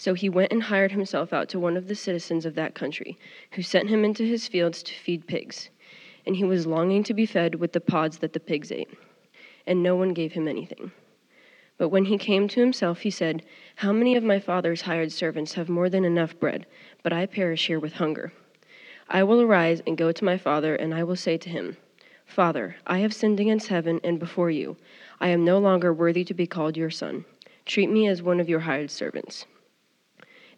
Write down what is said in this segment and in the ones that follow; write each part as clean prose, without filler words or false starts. So he went and hired himself out to one of the citizens of that country, who sent him into his fields to feed pigs. And he was longing to be fed with the pods that the pigs ate, and no one gave him anything. But when he came to himself, he said, how many of my father's hired servants have more than enough bread, but I perish here with hunger? I will arise and go to my father, and I will say to him, Father, I have sinned against heaven and before you. I am no longer worthy to be called your son. Treat me as one of your hired servants.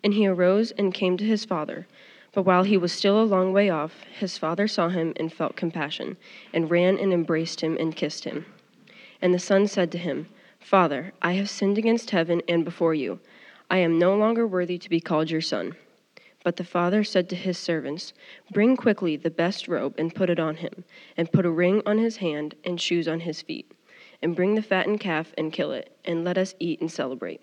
And he arose and came to his father. But while he was still a long way off, his father saw him and felt compassion, and ran and embraced him and kissed him. And the son said to him, Father, I have sinned against heaven and before you. I am no longer worthy to be called your son. But the father said to his servants, bring quickly the best robe and put it on him, and put a ring on his hand and shoes on his feet, and bring the fattened calf and kill it, and let us eat and celebrate.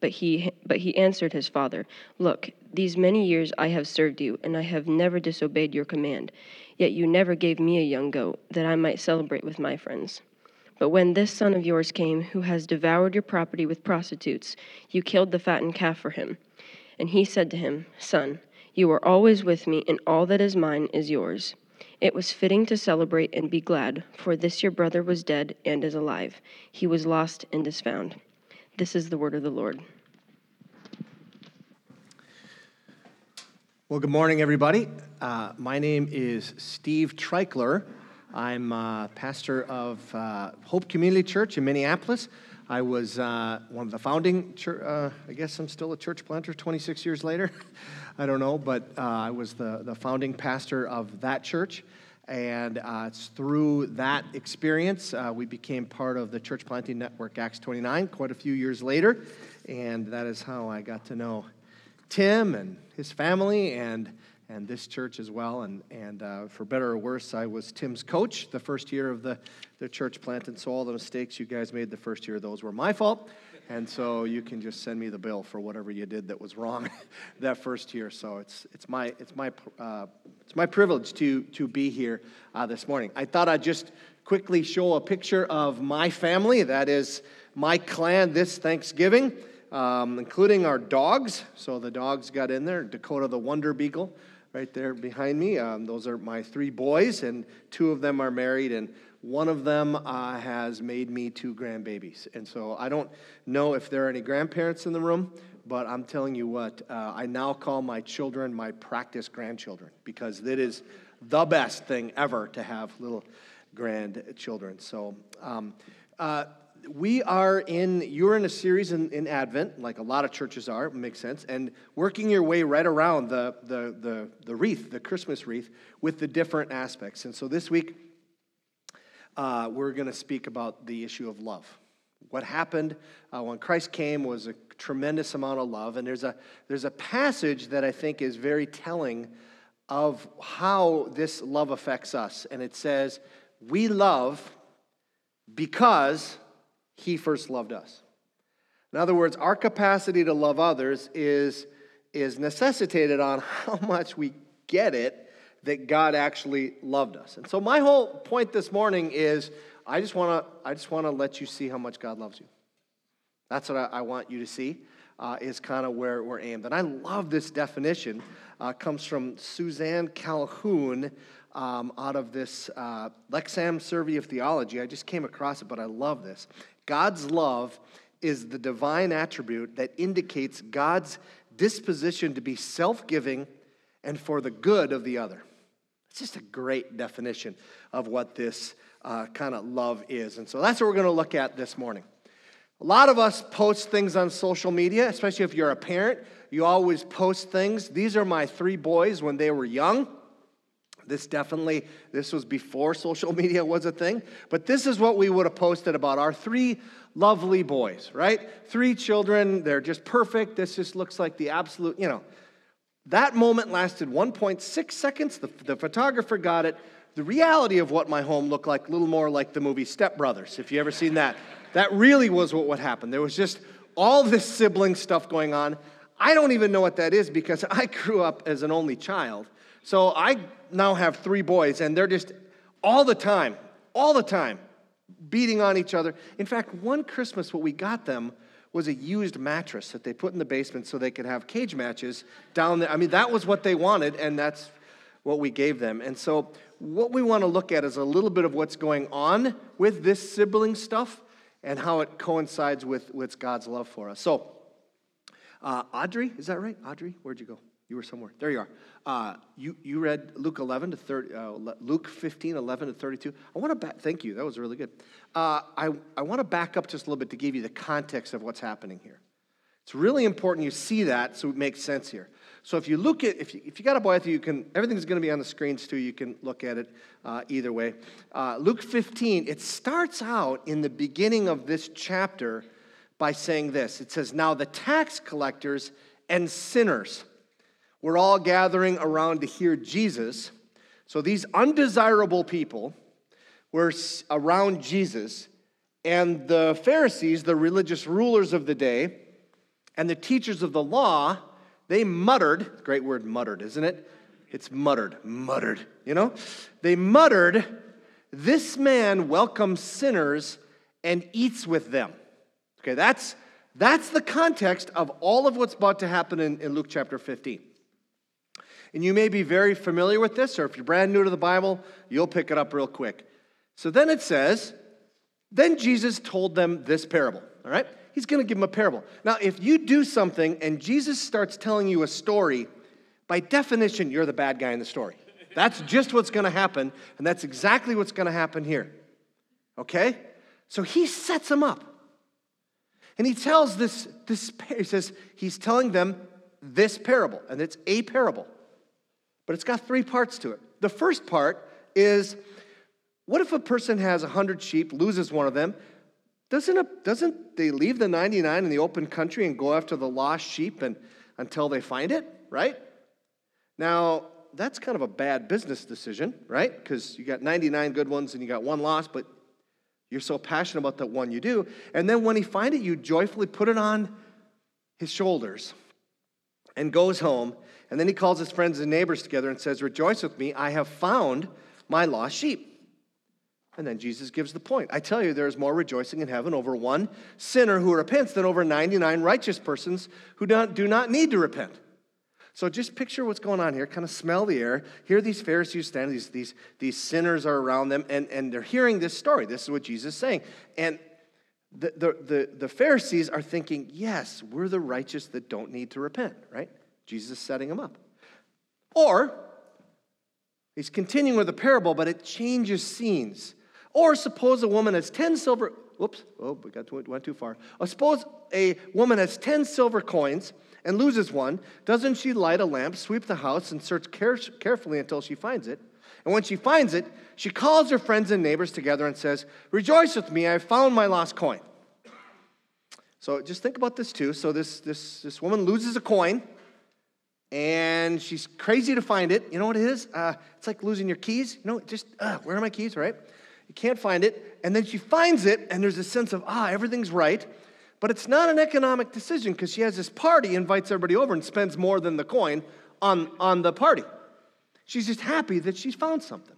But he answered his father, look, these many years I have served you, and I have never disobeyed your command. Yet you never gave me a young goat, that I might celebrate with my friends. But when this son of yours came, who has devoured your property with prostitutes, you killed the fattened calf for him. And he said to him, Son, you are always with me, and all that is mine is yours. It was fitting to celebrate and be glad, for this your brother was dead and is alive. He was lost and is found. This is the word of the Lord. Well, good morning, everybody. My name is Steve Treichler. I'm pastor of Hope Community Church in Minneapolis. I was one of the founding church. I guess I'm still a church planter 26 years later. I don't know, but I was the founding pastor of that church. And it's through that experience, we became part of the Church Planting Network, Acts 29, quite a few years later. And that is how I got to know Tim and his family and this church as well. And for better or worse, I was Tim's coach the first year of the church plant. And so all the mistakes you guys made the first year, those were my fault. And so you can just send me the bill for whatever you did that was wrong that first year. So it's my privilege to be here this morning. I thought I'd just quickly show a picture of my family. That is my clan this Thanksgiving, including our dogs. So the dogs got in there. Dakota the Wonder Beagle, right there behind me. Those are my 3 boys, and 2 of them are married, and one of them has made me 2 grandbabies. And so I don't know if there are any grandparents in the room, but I'm telling you what, I now call my children my practice grandchildren, because that is the best thing ever to have little grandchildren. So you're in a series in Advent, like a lot of churches are, makes sense, and working your way right around the wreath, the Christmas wreath, with the different aspects. And so this week, we're going to speak about the issue of love. What happened when Christ came was a tremendous amount of love, and there's a passage that I think is very telling of how this love affects us, and it says, we love because he first loved us. In other words, our capacity to love others is necessitated on how much we get it that God actually loved us. And so my whole point this morning is I just want to let you see how much God loves you. That's what I want you to see is kind of where we're aimed. And I love this definition. Comes from Suzanne Calhoun out of this Lexham Survey of Theology. I just came across it, but I love this. God's love is the divine attribute that indicates God's disposition to be self-giving and for the good of the other. It's just a great definition of what this kind of love is. And so that's what we're going to look at this morning. A lot of us post things on social media, especially if you're a parent. You always post things. These are my three boys when they were young. This was before social media was a thing. But this is what we would have posted about our three lovely boys, right? Three children, they're just perfect. This just looks like the absolute, That moment lasted 1.6 seconds. The photographer got it. The reality of what my home looked like, a little more like the movie Step Brothers, if you've ever seen that. That really was what happened. There was just all this sibling stuff going on. I don't even know what that is because I grew up as an only child. So I now have three boys, and they're just all the time, beating on each other. In fact, one Christmas, what we got them was a used mattress that they put in the basement so they could have cage matches down there. I mean, that was what they wanted, and that's what we gave them. And so what we want to look at is a little bit of what's going on with this sibling stuff and how it coincides with God's love for us. So, Audrey, is that right? Audrey, where'd you go? You were somewhere. There you are. You read Luke 15, 11 to 32. I want to thank you. That was really good. I want to back up just a little bit to give you the context of what's happening here. It's really important you see that so it makes sense here. So if you look at if you got a Bible, you can everything's going to be on the screens too. You can look at it either way. Luke 15. It starts out in the beginning of this chapter by saying this. It says, "Now the tax collectors and sinners." We're all gathering around to hear Jesus. So these undesirable people were around Jesus, and the Pharisees, the religious rulers of the day, and the teachers of the law, they muttered, great word muttered, isn't it? It's muttered, They muttered, "This man welcomes sinners and eats with them." Okay, that's the context of all of what's about to happen in Luke chapter 15. And you may be very familiar with this, or if you're brand new to the Bible, you'll pick it up real quick. So then it says, then Jesus told them this parable, all right? He's going to give them a parable. Now, if you do something and Jesus starts telling you a story, by definition, you're the bad guy in the story. That's just what's going to happen, and that's exactly what's going to happen here, okay? So he sets them up, and he tells he says, he's telling them this parable, and it's a parable. But it's got three parts to it. The first part is, what if a person has 100 sheep, loses one of them? Doesn't they leave the 99 in the open country and go after the lost sheep until they find it, right? Now, that's kind of a bad business decision, right? Because you got 99 good ones and you got one lost, but you're so passionate about that one you do. And then when he finds it, you joyfully put it on his shoulders and goes home. And then he calls his friends and neighbors together and says, "Rejoice with me, I have found my lost sheep." And then Jesus gives the point. I tell you, there is more rejoicing in heaven over one sinner who repents than over 99 righteous persons who do not need to repent. So just picture what's going on here. Kind of smell the air. Here these Pharisees stand. These sinners are around them, and they're hearing this story. This is what Jesus is saying. And the Pharisees are thinking, yes, we're the righteous that don't need to repent, right? Jesus is setting them up. Or, he's continuing with the parable, but it changes scenes. Or suppose a woman has 10 silver, went too far. Or suppose a woman has 10 silver coins and loses one. Doesn't she light a lamp, sweep the house, and search carefully until she finds it? And when she finds it, she calls her friends and neighbors together and says, "Rejoice with me, I have found my lost coin." So just think about this too. So this woman loses a coin, and she's crazy to find it. You know what it is? It's like losing your keys. Where are my keys, right? You can't find it. And then she finds it, and there's a sense of, everything's right. But it's not an economic decision because she has this party, invites everybody over, and spends more than the coin on the party. She's just happy that she's found something.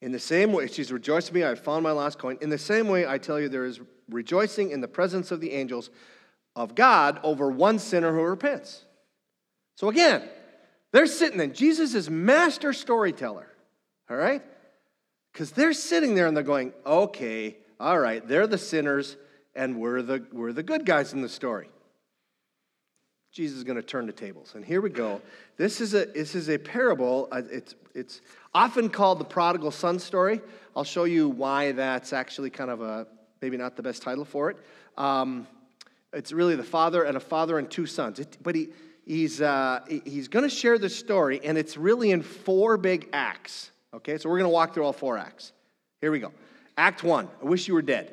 In the same way, she's rejoiced to me, I found my lost coin. In the same way, I tell you, there is rejoicing in the presence of the angels of God over one sinner who repents. So again, they're sitting there. Jesus is master storyteller, all right? Because they're sitting there and they're going, okay, all right, they're the sinners and we're the good guys in the story. Jesus is going to turn the tables. And here we go. This is a parable. It's often called the prodigal son story. I'll show you why that's actually kind of a maybe not the best title for it. It's really the father and two sons. He's going to share this story, and it's really in four big acts. Okay, so we're going to walk through all four acts. Here we go. Act 1, I wish you were dead.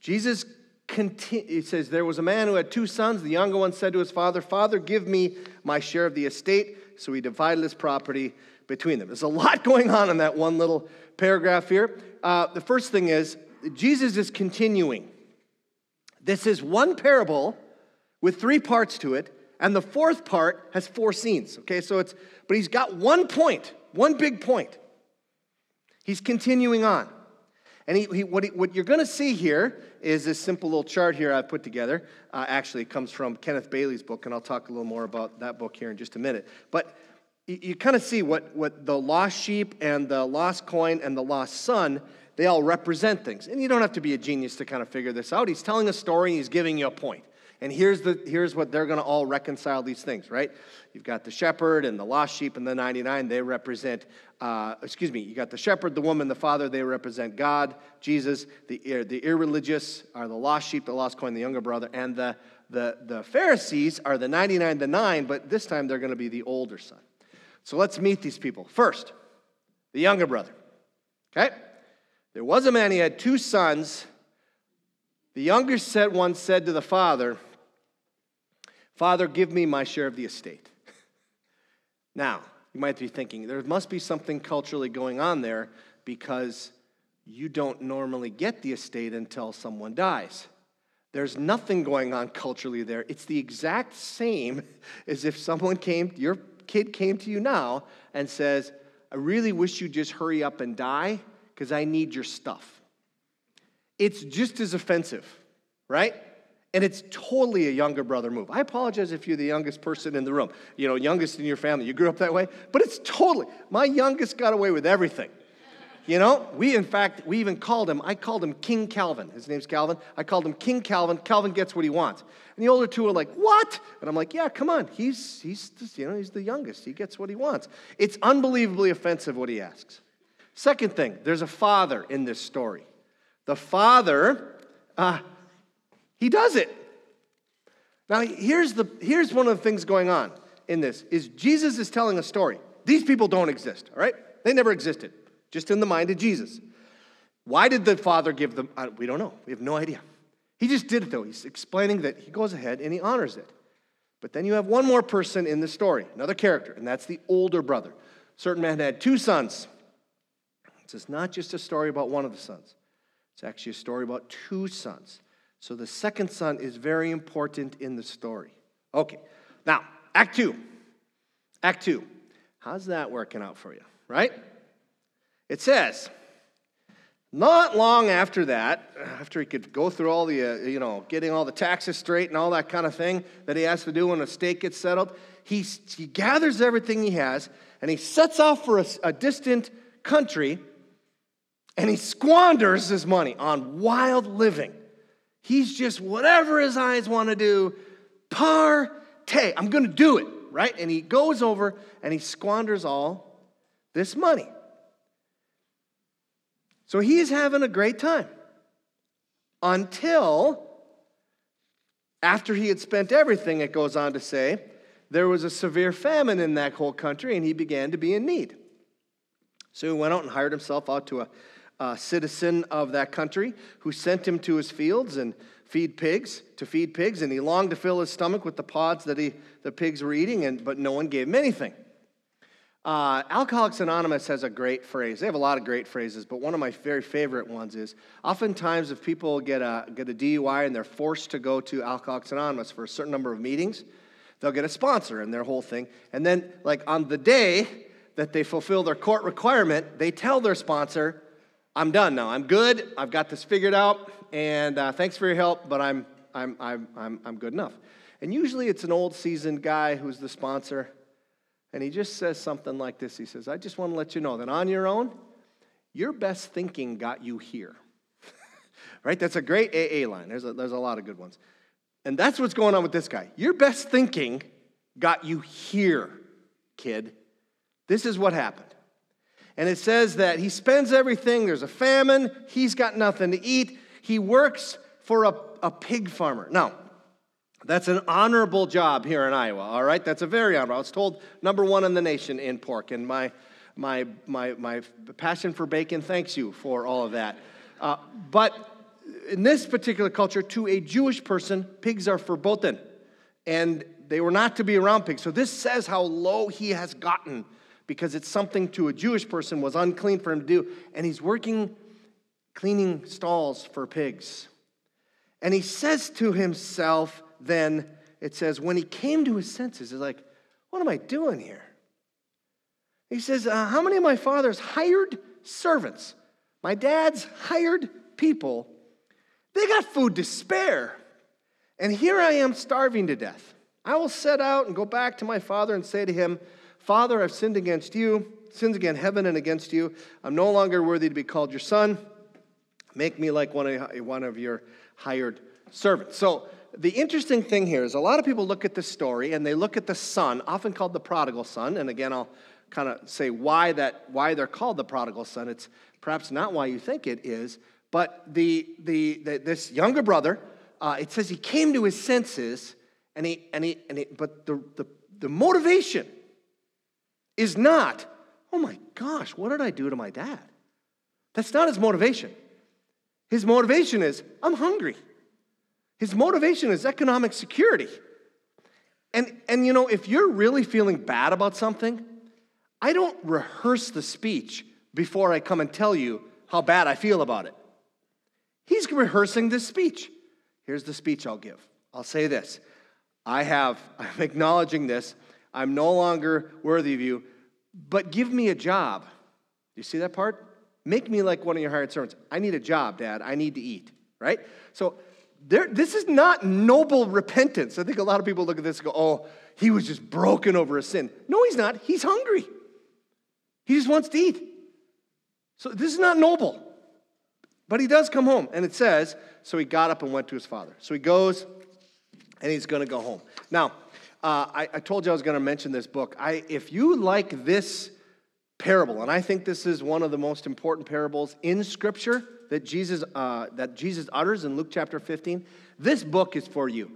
Jesus It says, there was a man who had two sons. The younger one said to his father, "Father, give me my share of the estate." So he divided his property between them. There's a lot going on in that one little paragraph here. The first thing is, Jesus is continuing. This is one parable with three parts to it, and the fourth part has four scenes. Okay, so but he's got one point, one big point. He's continuing on. And what you're going to see here is this simple little chart here I put together. Actually, it comes from Kenneth Bailey's book, and I'll talk a little more about that book here in just a minute. But you kind of see what the lost sheep and the lost coin and the lost son, they all represent things. And you don't have to be a genius to kind of figure this out. He's telling a story, and he's giving you a point. And here's what they're going to all reconcile these things, right? You've got the shepherd and the lost sheep and the 99. They represent, you got the shepherd, the woman, the father. They represent God, Jesus. The irreligious are the lost sheep, the lost coin, the younger brother. And the Pharisees are the 99, the 9, but this time they're going to be the older son. So let's meet these people. First, the younger brother, okay? There was a man, he had two sons. The younger one said to the father, "Father, give me my share of the estate." Now, you might be thinking, there must be something culturally going on there because you don't normally get the estate until someone dies. There's nothing going on culturally there. It's the exact same as if your kid came to you now and says, "I really wish you'd just hurry up and die because I need your stuff." It's just as offensive, right? And it's totally a younger brother move. I apologize if you're the youngest person in the room, youngest in your family. You grew up that way, but it's totally. My youngest got away with everything. We even called him, I called him King Calvin. His name's Calvin. I called him King Calvin. Calvin gets what he wants. And the older two are like, "What?" And I'm like, "Yeah, come on. He's the youngest. He gets what he wants." It's unbelievably offensive what he asks. Second thing, there's a father in this story. The father, he does it. Now, here's one of the things going on in this, is Jesus is telling a story. These people don't exist, all right? They never existed, just in the mind of Jesus. Why did the father give them? We don't know. We have no idea. He just did it, though. He's explaining that he goes ahead and he honors it. But then you have one more person in the story, another character, and that's the older brother. A certain man had two sons. This is not just a story about one of the sons. It's actually a story about two sons. So the second son is very important in the story. Okay, now, Act 2. Act 2. How's that working out for you, right? It says, not long after that, after he could go through all the, getting all the taxes straight and all that kind of thing that he has to do when a estate gets settled, he gathers everything he has, and he sets off for a distant country, and he squanders his money on wild living. He's just whatever his eyes want to do, partay. I'm going to do it, right? And he goes over and he squanders all this money. So he's having a great time until after he had spent everything, it goes on to say, there was a severe famine in that whole country and he began to be in need. So he went out and hired himself out to a citizen of that country who sent him to his fields and feed pigs, and he longed to fill his stomach with the pods that the pigs were eating, but no one gave him anything. Alcoholics Anonymous has a great phrase. They have a lot of great phrases, but one of my very favorite ones is, oftentimes if people get a DUI and they're forced to go to Alcoholics Anonymous for a certain number of meetings, they'll get a sponsor and their whole thing, and then like on the day that they fulfill their court requirement, they tell their sponsor, "I'm done now. I'm good. I've got this figured out, and thanks for your help. But I'm good enough." And usually it's an old seasoned guy who's the sponsor, and he just says something like this. He says, "I just want to let you know that on your own, your best thinking got you here." Right? That's a great AA line. There's a lot of good ones. And that's what's going on with this guy. Your best thinking got you here, kid. This is what happened. And it says that he spends everything. There's a famine. He's got nothing to eat. He works for a pig farmer. Now, that's an honorable job here in Iowa, all right? That's a very honorable. I was told #1 in the nation in pork. And my passion for bacon thanks you for all of that. But in this particular culture, to a Jewish person, pigs are forbidden. And they were not to be around pigs. So this says how low he has gotten, because it's something to a Jewish person was unclean for him to do. And he's working, cleaning stalls for pigs. And he says to himself, then, it says, when he came to his senses, he's like, what am I doing here? He says, how many of my father's hired servants, my dad's hired people, they got food to spare. And here I am starving to death. I will set out and go back to my father and say to him, Father, I've sinned against you, sins against heaven and against you. I'm no longer worthy to be called your son. Make me like one of your hired servants. So the interesting thing here is a lot of people look at this story and they look at the son, often called the prodigal son. And again, I'll kind of say why they're called the prodigal son. It's perhaps not why you think it is, but this younger brother, it says he came to his senses. But the motivation is not, oh my gosh, what did I do to my dad? That's not his motivation. His motivation is, I'm hungry. His motivation is economic security. And you know, if you're really feeling bad about something, I don't rehearse the speech before I come and tell you how bad I feel about it. He's rehearsing this speech. Here's the speech I'll give. I'll say this. I'm acknowledging this. I'm no longer worthy of you, but give me a job. You see that part? Make me like one of your hired servants. I need a job, Dad. I need to eat, right? So this is not noble repentance. I think a lot of people look at this and go, oh, he was just broken over a sin. No, he's not. He's hungry. He just wants to eat. So this is not noble. But he does come home. And it says, so he got up and went to his father. So he goes, and he's going to go home. Now, I told you I was going to mention this book. If you like this parable, and I think this is one of the most important parables in Scripture that Jesus utters in Luke chapter 15, this book is for you.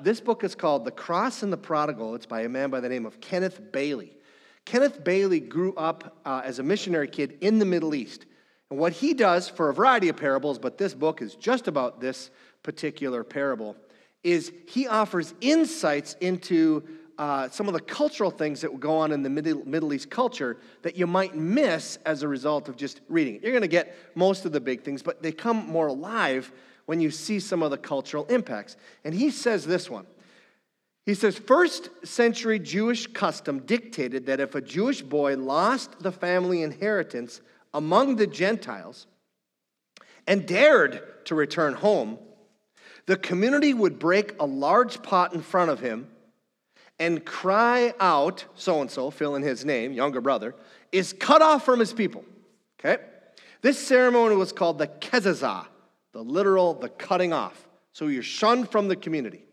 This book is called The Cross and the Prodigal. It's by a man by the name of Kenneth Bailey. Kenneth Bailey grew up as a missionary kid in the Middle East. And what he does for a variety of parables, but this book is just about this particular parable, is he offers insights into some of the cultural things that will go on in the Middle East culture that you might miss as a result of just reading it. You're going to get most of the big things, but they come more alive when you see some of the cultural impacts. And he says this one. He says, first century Jewish custom dictated that if a Jewish boy lost the family inheritance among the Gentiles and dared to return home, the community would break a large pot in front of him and cry out, so-and-so, fill in his name, younger brother, is cut off from his people. Okay? This ceremony was called the Kezazah, the cutting off. So you're shunned from the community.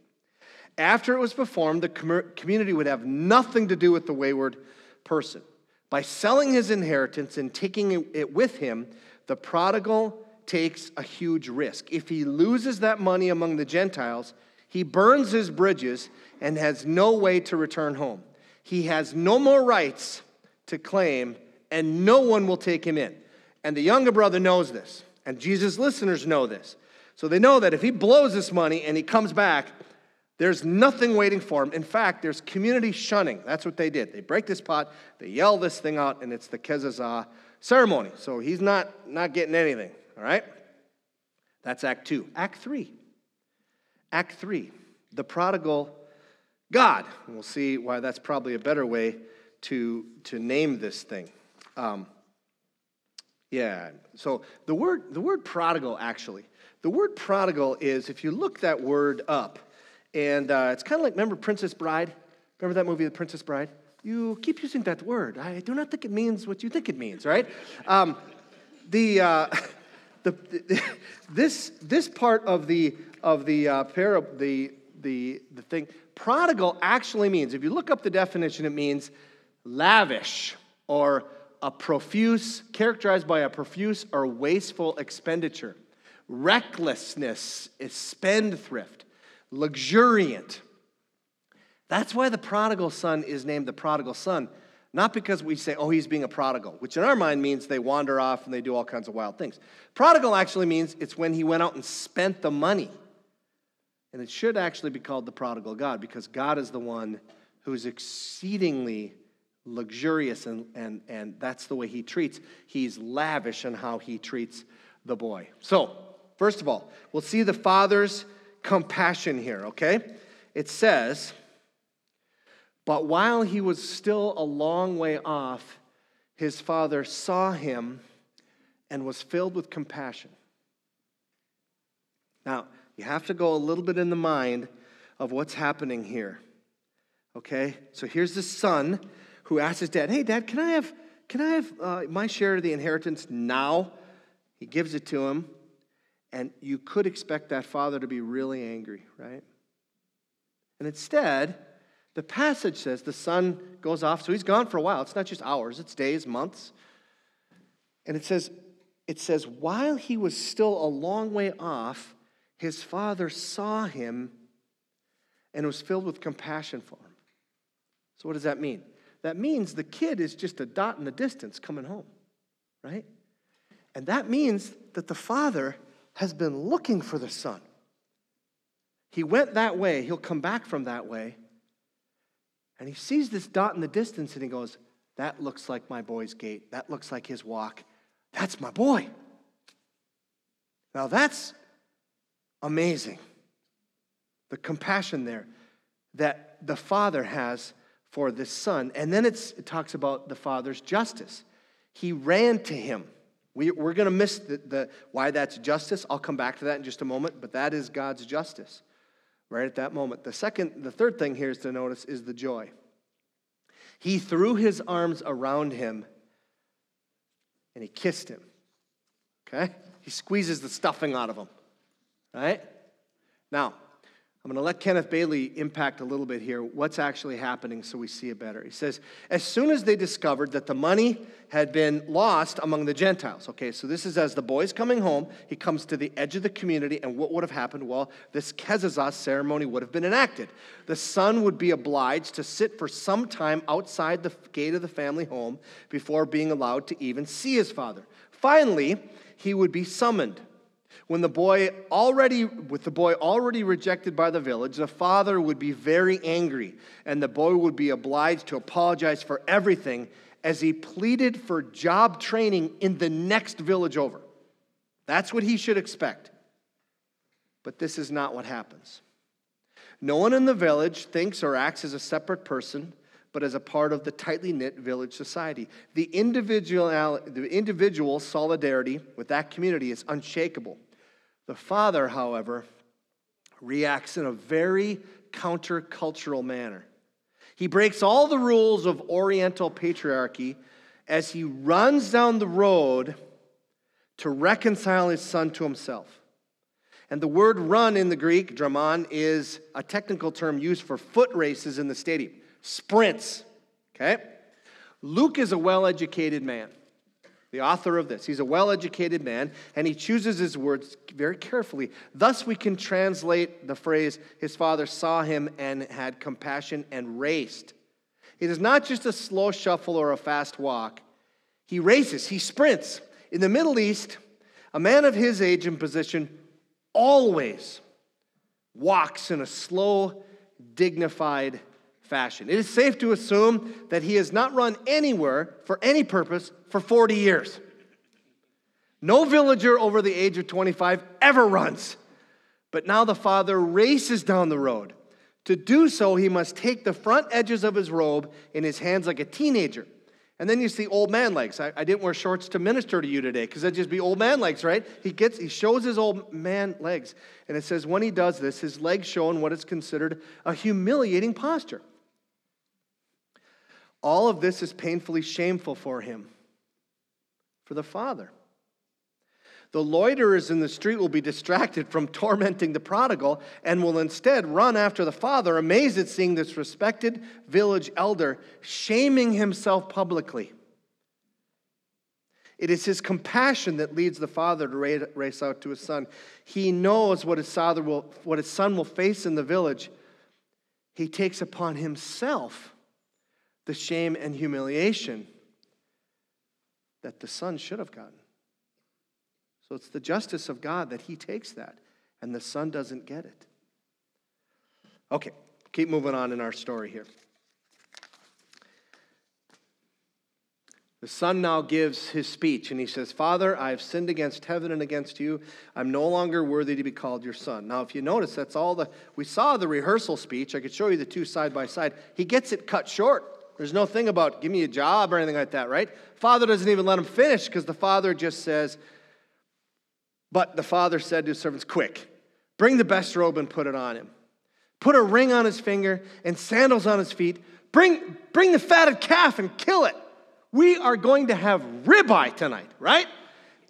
After it was performed, the community would have nothing to do with the wayward person. By selling his inheritance and taking it with him, the prodigal takes a huge risk. If he loses that money among the Gentiles, he burns his bridges and has no way to return home. He has no more rights to claim, and no one will take him in. And the younger brother knows this, and Jesus' listeners know this. So they know that if he blows this money and he comes back, there's nothing waiting for him. In fact, there's community shunning. That's what they did. They break this pot, they yell this thing out, and it's the Kezazah ceremony. So he's not getting anything. All right? That's Act 2. Act 3. Act 3, the prodigal God. And we'll see why that's probably a better way to name this thing. So the word prodigal, actually. The word prodigal is, if you look that word up, and it's kind of like, remember Princess Bride? Remember that movie, The Princess Bride? You keep using that word. I do not think it means what you think it means, right? This part of the parable, the the thing. Prodigal actually means, if you look up the definition, it means lavish or a profuse, characterized by a profuse or wasteful expenditure. Recklessness is spendthrift, luxuriant. That's why the prodigal son is named the prodigal son, not because we say, oh, he's being a prodigal, which in our mind means they wander off and they do all kinds of wild things. Prodigal actually means it's when he went out and spent the money. And it should actually be called the prodigal God, because God is the one who's exceedingly luxurious, and that's the way he treats. He's lavish in how he treats the boy. So, first of all, we'll see the father's compassion here, okay? It says, but while he was still a long way off, his father saw him and was filled with compassion. Now, you have to go a little bit in the mind of what's happening here, okay? So here's the son who asks his dad, hey, Dad, can I have my share of the inheritance now? He gives it to him, and you could expect that father to be really angry, right? And instead, the passage says the son goes off, so he's gone for a while. It's not just hours, it's days, months. And it says, while he was still a long way off, his father saw him and was filled with compassion for him. So what does that mean? That means the kid is just a dot in the distance coming home, right? And that means that the father has been looking for the son. He went that way. He'll come back from that way. And he sees this dot in the distance, and he goes, that looks like my boy's gait. That looks like his walk. That's my boy. Now that's amazing. The compassion there that the father has for this son. And then it talks about the father's justice. He ran to him. We're going to miss the why that's justice. I'll come back to that in just a moment, but that is God's justice right at that moment. The third thing here is to notice is the joy. He threw his arms around him and he kissed him, okay? He squeezes the stuffing out of him, right? Now, I'm going to let Kenneth Bailey impact a little bit here what's actually happening so we see it better. He says, as soon as they discovered that the money had been lost among the Gentiles. Okay, so this is as the boy's coming home, he comes to the edge of the community, and what would have happened? Well, this Kezazah ceremony would have been enacted. The son would be obliged to sit for some time outside the gate of the family home before being allowed to even see his father. Finally, he would be summoned. With the boy already rejected by the village, the father would be very angry, and the boy would be obliged to apologize for everything as he pleaded for job training in the next village over. That's what he should expect. But this is not what happens. No one in the village thinks or acts as a separate person, but as a part of the tightly knit village society. The individual solidarity with that community is unshakable. The father, however, reacts in a very countercultural manner. He breaks all the rules of Oriental patriarchy as he runs down the road to reconcile his son to himself. And the word run in the Greek, dramon, is a technical term used for foot races in the stadium. Sprints, okay? Luke is a well-educated man, the author of this. He's a well-educated man, and he chooses his words very carefully. Thus, we can translate the phrase, his father saw him and had compassion and raced. It is not just a slow shuffle or a fast walk. He races, he sprints. In the Middle East, a man of his age and position always walks in a slow, dignified fashion. It is safe to assume that he has not run anywhere for any purpose for 40 years. No villager over the age of 25 ever runs. But now the father races down the road. To do so, he must take the front edges of his robe in his hands like a teenager. And then you see old man legs. I didn't wear shorts to minister to you today because that'd just be old man legs, right? He shows his old man legs. And it says when he does this, his legs show in what is considered a humiliating posture. All of this is painfully shameful for him, for the father. The loiterers in the street will be distracted from tormenting the prodigal and will instead run after the father, amazed at seeing this respected village elder shaming himself publicly. It is his compassion that leads the father to race out to his son. He knows what his son will face in the village. He takes upon himself the shame and humiliation that the son should have gotten. So it's the justice of God that he takes that, and the son doesn't get it. Okay, keep moving on in our story here. The son now gives his speech, and he says, "Father, I have sinned against heaven and against you. I'm no longer worthy to be called your son." Now, if you notice, that's all we saw the rehearsal speech. I could show you the two side by side. He gets it cut short. There's no thing about give me a job or anything like that, right? Father doesn't even let him finish because the father just says, "But the father said to his servants, 'Quick, bring the best robe and put it on him. Put a ring on his finger and sandals on his feet. Bring the fatted calf and kill it. We are going to have ribeye tonight, right?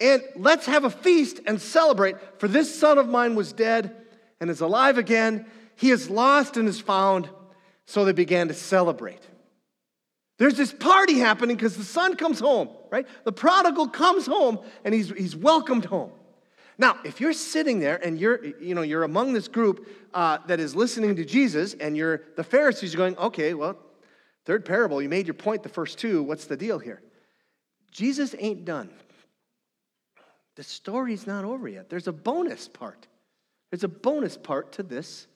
And let's have a feast and celebrate, for this son of mine was dead and is alive again. He is lost and is found.'" So they began to celebrate. There's this party happening because the son comes home, right? The prodigal comes home, and he's welcomed home. Now, if you're sitting there and you're among this group that is listening to Jesus, and you're the Pharisees are going, "Okay, well, third parable, you made your point the first two. What's the deal here?" Jesus ain't done. The story's not over yet. There's a bonus part. There's a bonus part to this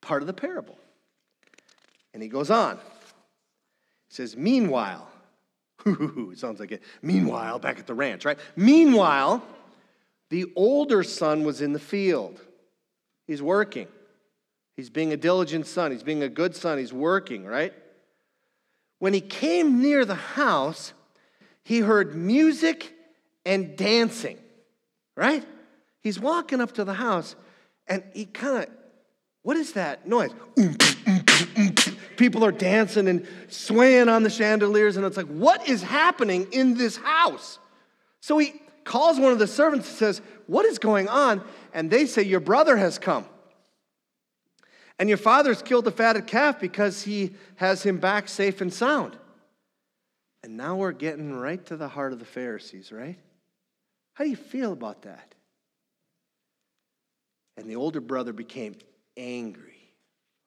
part of the parable. And he goes on. He says, "Meanwhile," it sounds like it. Meanwhile, back at the ranch, right? "Meanwhile, the older son was in the field." He's working. He's being a diligent son. He's being a good son. He's working, right? "When he came near the house, he heard music and dancing," right? He's walking up to the house, and he kind of, what is that noise? People are dancing and swaying on the chandeliers, and it's like, what is happening in this house? So he calls one of the servants and says, "What is going on?" And they say, "Your brother has come, and your father's killed the fatted calf because he has him back safe and sound." And now we're getting right to the heart of the Pharisees, right? How do you feel about that? And the older brother became angry,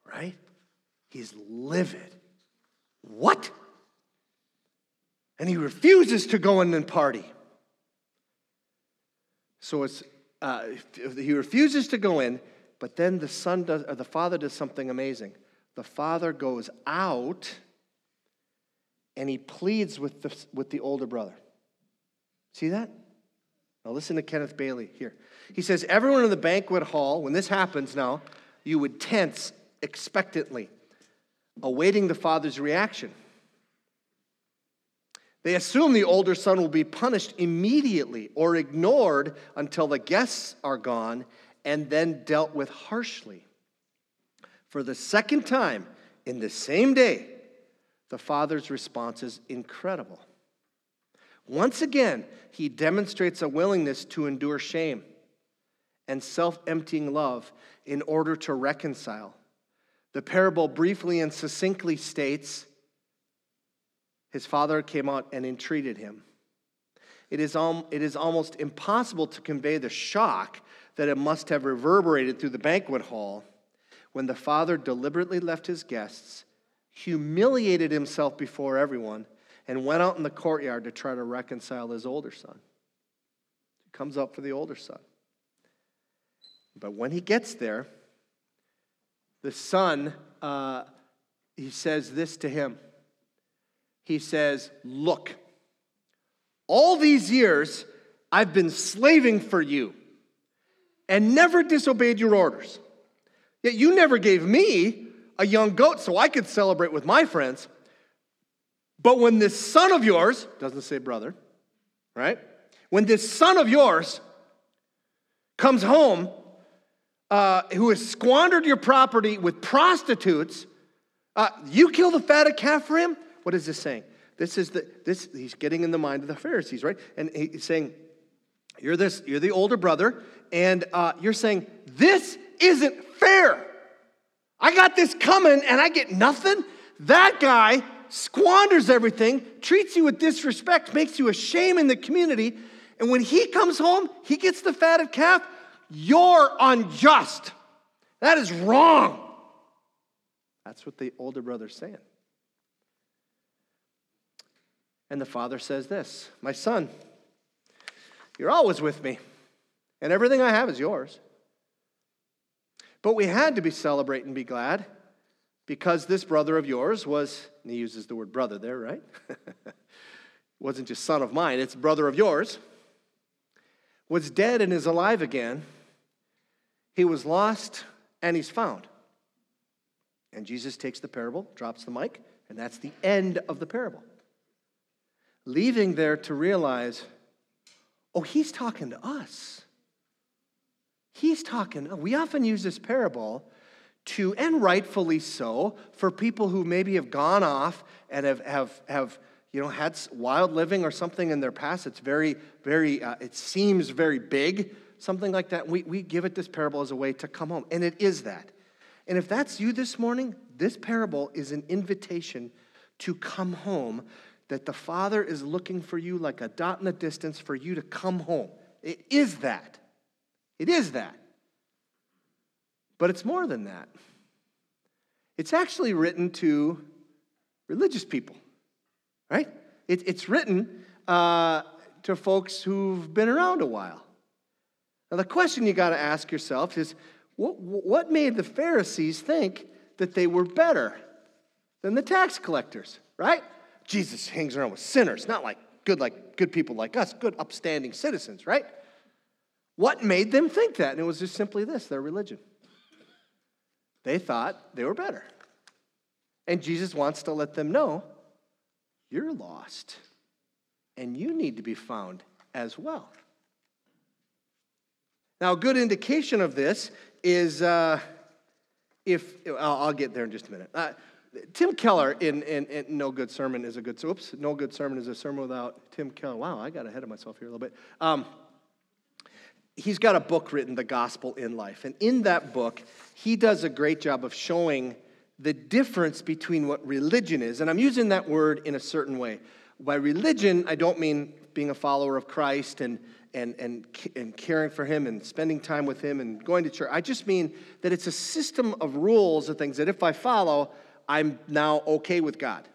right? He's livid. What? And he refuses to go in and party. So it's he refuses to go in, but then the father does something amazing. The father goes out, and he pleads with the older brother. See that? Now listen to Kenneth Bailey here. He says, "Everyone in the banquet hall, when this happens now, you would tense expectantly, awaiting the father's reaction. They assume the older son will be punished immediately or ignored until the guests are gone and then dealt with harshly. For the second time in the same day, the father's response is incredible. Once again, he demonstrates a willingness to endure shame and self-emptying love in order to reconcile. The parable briefly and succinctly states, his father came out and entreated him. It is almost impossible to convey the shock that it must have reverberated through the banquet hall when the father deliberately left his guests, humiliated himself before everyone, and went out in the courtyard to try to reconcile his older son." He comes up for the older son. But when he gets there, the son, he says this to him. He says, "Look, all these years I've been slaving for you and never disobeyed your orders. Yet you never gave me a young goat so I could celebrate with my friends. But when this son of yours," doesn't say brother, right? "When this son of yours comes home, who has squandered your property with prostitutes, you kill the fatted calf for him?" What is this saying? He's getting in the mind of the Pharisees, right? And he's saying, You're the older brother, and you're saying, this isn't fair. I got this coming, and I get nothing. That guy squanders everything, treats you with disrespect, makes you a shame in the community, and when he comes home, he gets the fatted calf. You're unjust. That is wrong. That's what the older brother's saying. And the father says this, my son, you're always with me, and everything I have is yours. But we had to be celebrate and be glad because this brother of yours was, and he uses the word brother there, right? Wasn't just son of mine, it's brother of yours, was dead and is alive again. He was lost and he's found. And Jesus takes the parable, drops the mic, and that's the end of the parable. Leaving there to realize, oh, he's talking to us. He's talking, we often use this parable to, and rightfully so, for people who maybe have gone off and have you know, had wild living or something in their past. It's very, it seems very big, something like that. We give it this parable as a way to come home, and it is that. And if that's you this morning, this parable is an invitation to come home, that the Father is looking for you like a dot in the distance for you to come home. It is that. It is that. But it's more than that. It's actually written to religious people, right? It's written to folks who've been around a while. Now, the question you got to ask yourself is, what made the Pharisees think that they were better than the tax collectors, right? Jesus hangs around with sinners, not like good people like us, good upstanding citizens, right? What made them think that? And it was just simply this, their religion. They thought they were better. And Jesus wants to let them know, you're lost, and you need to be found as well. Now, a good indication of this is, I'll get there in just a minute. Tim Keller in No Good Sermon is a good, No Good Sermon is a sermon without Tim Keller. Wow, I got ahead of myself here a little bit. He's got a book written, The Gospel in Life. And in that book, he does a great job of showing the difference between what religion is. And I'm using that word in a certain way. By religion, I don't mean being a follower of Christ and caring for him and spending time with him and going to church. I just mean that it's a system of rules and things that if I follow, I'm now okay with God.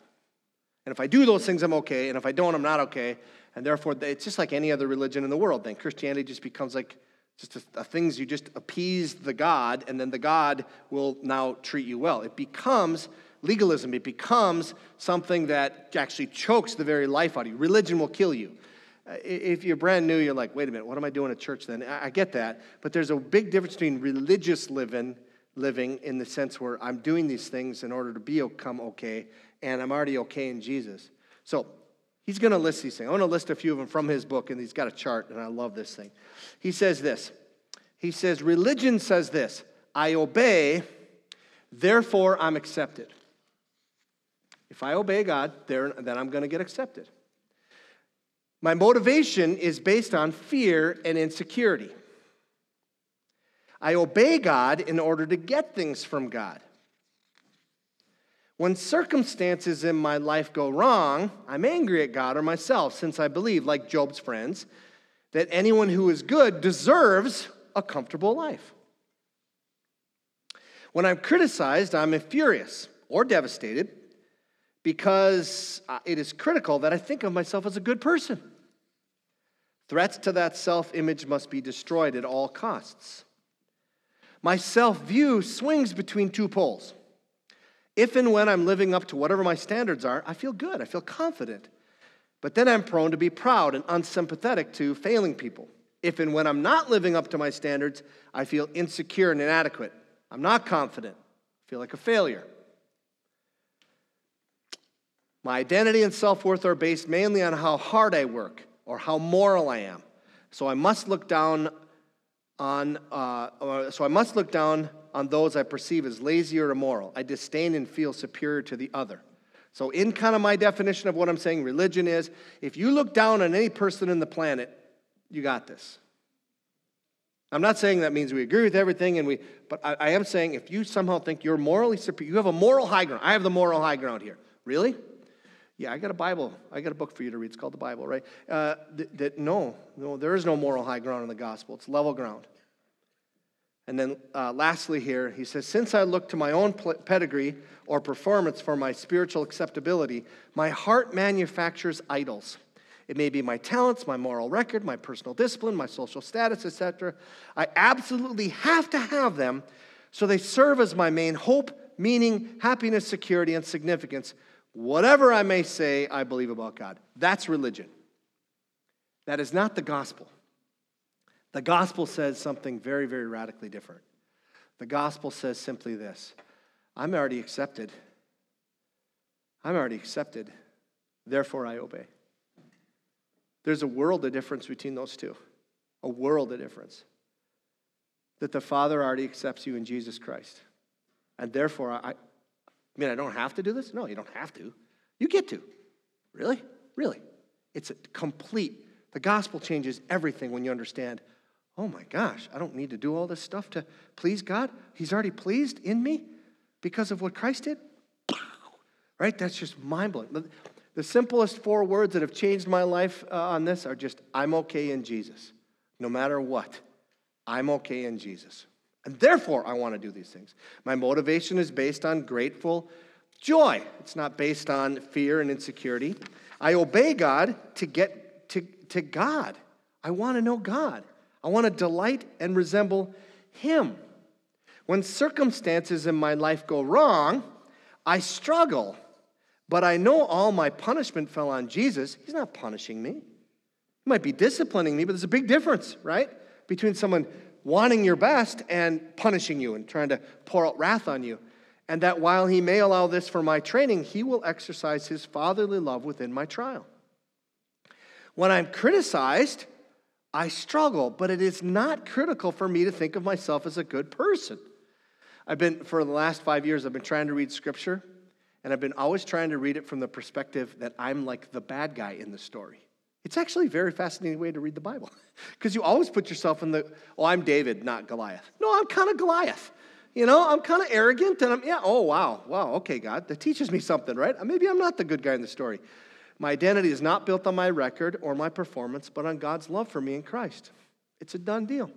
And if I do those things, I'm okay. And if I don't, I'm not okay. And therefore, it's just like any other religion in the world. Then Christianity just becomes like just a things you just appease the God, and then the God will now treat you well. It becomes legalism. It becomes something that actually chokes the very life out of you. Religion will kill you. If you're brand new, you're like, wait a minute, what am I doing at church then? I get that. But there's a big difference between religious living in the sense where I'm doing these things in order to become okay, and I'm already okay in Jesus. So, he's going to list these things. I'm going to list a few of them from his book, and he's got a chart, and I love this thing. He says this. He says, religion says this, I obey, therefore I'm accepted. If I obey God, then I'm going to get accepted. My motivation is based on fear and insecurity. I obey God in order to get things from God. When circumstances in my life go wrong, I'm angry at God or myself, since I believe, like Job's friends, that anyone who is good deserves a comfortable life. When I'm criticized, I'm furious or devastated because it is critical that I think of myself as a good person. Threats to that self-image must be destroyed at all costs. My self-view swings between two poles. If and when I'm living up to whatever my standards are, I feel good, I feel confident. But then I'm prone to be proud and unsympathetic to failing people. If and when I'm not living up to my standards, I feel insecure and inadequate. I'm not confident. I feel like a failure. My identity and self-worth are based mainly on how hard I work or how moral I am. So I must look down on those I perceive as lazy or immoral. I disdain and feel superior to the other. So in kind of my definition of what I'm saying, religion is, if you look down on any person in the planet, you got this. I'm not saying that means we agree with everything, but I am saying if you somehow think you're morally superior, you have a moral high ground. I have the moral high ground here. Really? Yeah, I got a Bible. I got a book for you to read. It's called the Bible, right? No, there is no moral high ground in the gospel. It's level ground. And then lastly here, he says, since I look to my own pedigree or performance for my spiritual acceptability, my heart manufactures idols. It may be my talents, my moral record, my personal discipline, my social status, etc. I absolutely have to have them, so they serve as my main hope, meaning, happiness, security, and significance, whatever I may say I believe about God. That's religion. That is not the gospel. The gospel says something very, very radically different. The gospel says simply this: I'm already accepted. I'm already accepted, therefore I obey. There's a world of difference between those two, a world of difference, that the Father already accepts you in Jesus Christ. And therefore, I don't have to do this? No, you don't have to. You get to. Really? Really. It's a complete. The gospel changes everything when you understand, oh my gosh, I don't need to do all this stuff to please God. He's already pleased in me because of what Christ did. Right? That's just mind-blowing. The simplest four words that have changed my life on this are just, I'm okay in Jesus. No matter what, I'm okay in Jesus. And therefore, I want to do these things. My motivation is based on grateful joy. It's not based on fear and insecurity. I obey God to get to God. I want to know God. I want to delight and resemble Him. When circumstances in my life go wrong, I struggle. But I know all my punishment fell on Jesus. He's not punishing me. He might be disciplining me, but there's a big difference, right? Between someone wanting your best and punishing you and trying to pour out wrath on you. And that while He may allow this for my training, He will exercise His fatherly love within my trial. When I'm criticized, I struggle, but it is not critical for me to think of myself as a good person. For the last 5 years, I've been trying to read Scripture, and I've been always trying to read it from the perspective that I'm like the bad guy in the story. It's actually a very fascinating way to read the Bible because you always put yourself in I'm David, not Goliath. No, I'm kind of Goliath. You know, I'm kind of arrogant and okay, God, that teaches me something, right? Maybe I'm not the good guy in the story. My identity is not built on my record or my performance, but on God's love for me in Christ. It's a done deal.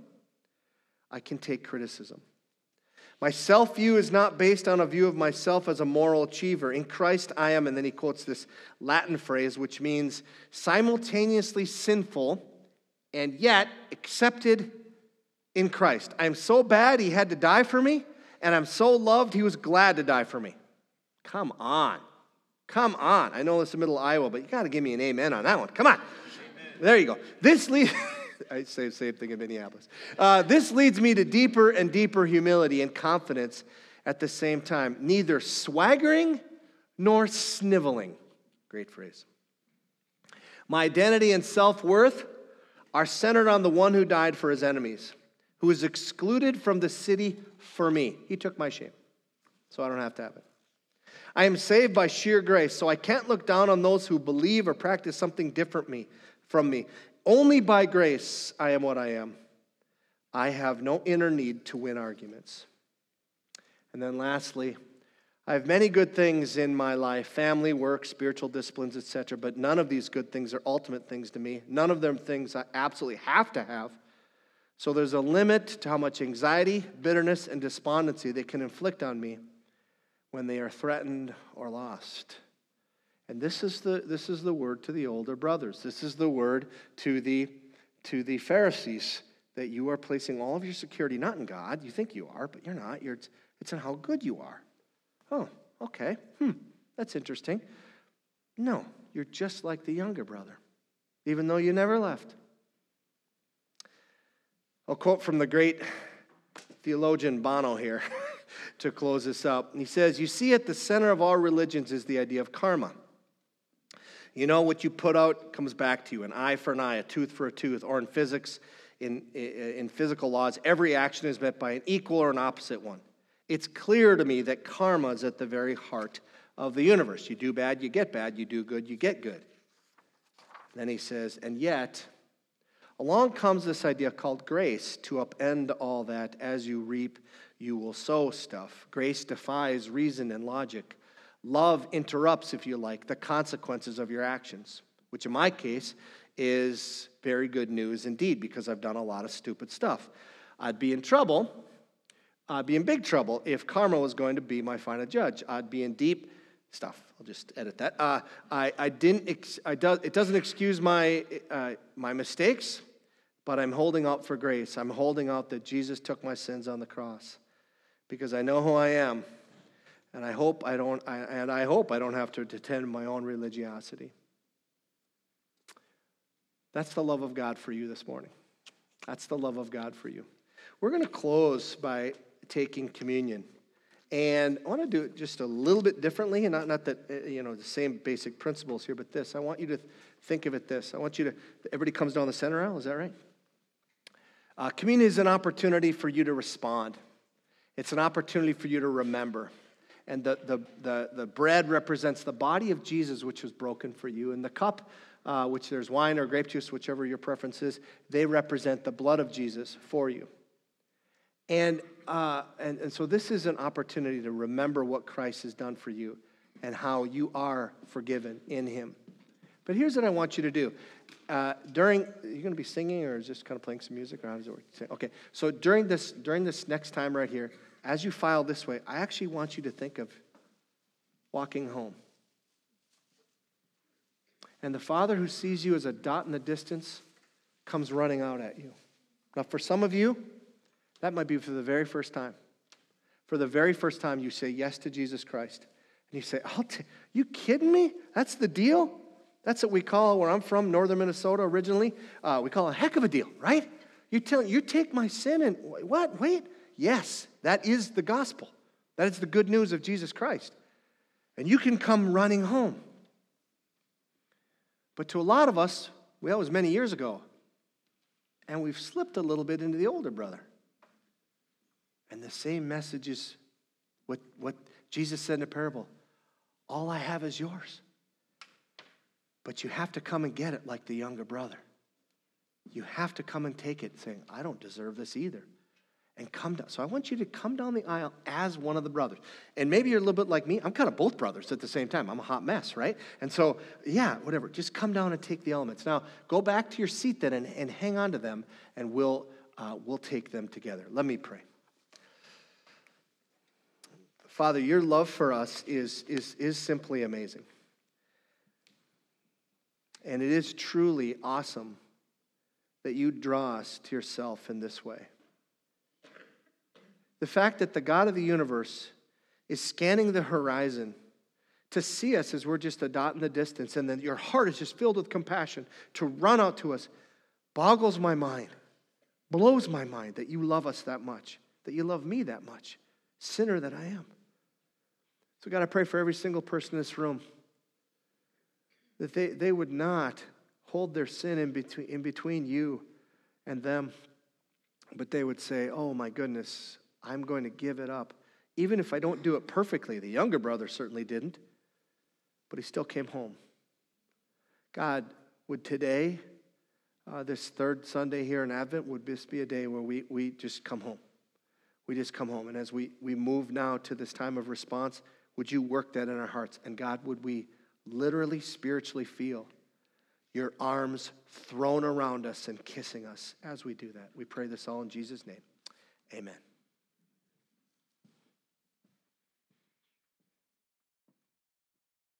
I can take criticism. My self-view is not based on a view of myself as a moral achiever. In Christ I am, and then he quotes this Latin phrase, which means simultaneously sinful and yet accepted in Christ. I am so bad he had to die for me, and I'm so loved he was glad to die for me. Come on. Come on. I know this is middle Iowa, but you got to give me an amen on that one. Come on. Amen. There you go. This leads... I say the same thing in Minneapolis. This leads me to deeper and deeper humility and confidence at the same time. Neither swaggering nor sniveling. Great phrase. My identity and self-worth are centered on the one who died for his enemies, who was excluded from the city for me. He took my shame, so I don't have to have it. I am saved by sheer grace, so I can't look down on those who believe or practice something different from me. Only by grace I am what I am. I have no inner need to win arguments. And then lastly, I have many good things in my life, family, work, spiritual disciplines, etc., but none of these good things are ultimate things to me. None of them things I absolutely have to have. So there's a limit to how much anxiety, bitterness, and despondency they can inflict on me when they are threatened or lost. And this is the word to the older brothers. This is the word to the Pharisees, that you are placing all of your security not in God. You think you are, but you're not. It's in how good you are. Oh, okay. That's interesting. No, you're just like the younger brother, even though you never left. I'll quote from the great theologian Bono here to close this up. And he says, you see, at the center of all religions is the idea of karma. You know, what you put out comes back to you. An eye for an eye, a tooth for a tooth. Or in physics, in physical laws, every action is met by an equal or an opposite one. It's clear to me that karma is at the very heart of the universe. You do bad, you get bad. You do good, you get good. Then he says, and yet, Along comes this idea called grace to upend all that as you reap, you will sow stuff. Grace defies reason and logic. Love interrupts, if you like, the consequences of your actions, which in my case is very good news indeed, because I've done a lot of stupid stuff. I'd be in trouble. I'd be in big trouble if karma was going to be my final judge. I'd be in deep stuff. I'll just edit that. It doesn't excuse my mistakes, but I'm holding out for grace. I'm holding out that Jesus took my sins on the cross, because I know who I am, and I hope I don't have to defend my own religiosity. That's the love of God for you this morning. That's the love of God for you. We're going to close by taking communion. And I want to do it just a little bit differently, and not that, the same basic principles here, but this. I want you to think of it this. I want you to, everybody comes down the center aisle, is that right? Communion is an opportunity for you to respond. It's an opportunity for you to remember. And the bread represents the body of Jesus, which was broken for you, and the cup, which there's wine or grape juice, whichever your preference is, they represent the blood of Jesus for you. And so this is an opportunity to remember what Christ has done for you and how you are forgiven in him. But here's what I want you to do. You're going to be singing or just kind of playing some music, or how does it work? Okay, so during this next time right here, as you file this way, I actually want you to think of walking home. And the Father who sees you as a dot in the distance comes running out at you. Now for some of you, that might be for the very first time. For the very first time, you say yes to Jesus Christ. And you say, you kidding me? That's the deal? That's what we call, where I'm from, northern Minnesota originally, we call a heck of a deal, right? You take my sin and what? Wait. Yes, that is the gospel. That is the good news of Jesus Christ. And you can come running home. But to a lot of us, that was many years ago, and we've slipped a little bit into the older brother. And the same message is what Jesus said in the parable. All I have is yours. But you have to come and get it like the younger brother. You have to come and take it, saying, I don't deserve this either. And come down. So I want you to come down the aisle as one of the brothers. And maybe you're a little bit like me. I'm kind of both brothers at the same time. I'm a hot mess, right? And so, yeah, whatever. Just come down and take the elements. Now, go back to your seat then and hang on to them, and we'll take them together. Let me pray. Father, your love for us is simply amazing. And it is truly awesome that you draw us to yourself in this way. The fact that the God of the universe is scanning the horizon to see us as we're just a dot in the distance, and then your heart is just filled with compassion to run out to us, boggles my mind, blows my mind that you love us that much, that you love me that much, sinner that I am. So God, I pray for every single person in this room that they would not hold their sin in between you and them, but they would say, oh my goodness, I'm going to give it up. Even if I don't do it perfectly, the younger brother certainly didn't, but he still came home. God, would today, this third Sunday here in Advent, would this be a day where we just come home? We just come home. And as we move now to this time of response, would you work that in our hearts? And God, would we literally, spiritually feel your arms thrown around us and kissing us as we do that? We pray this all in Jesus' name. Amen.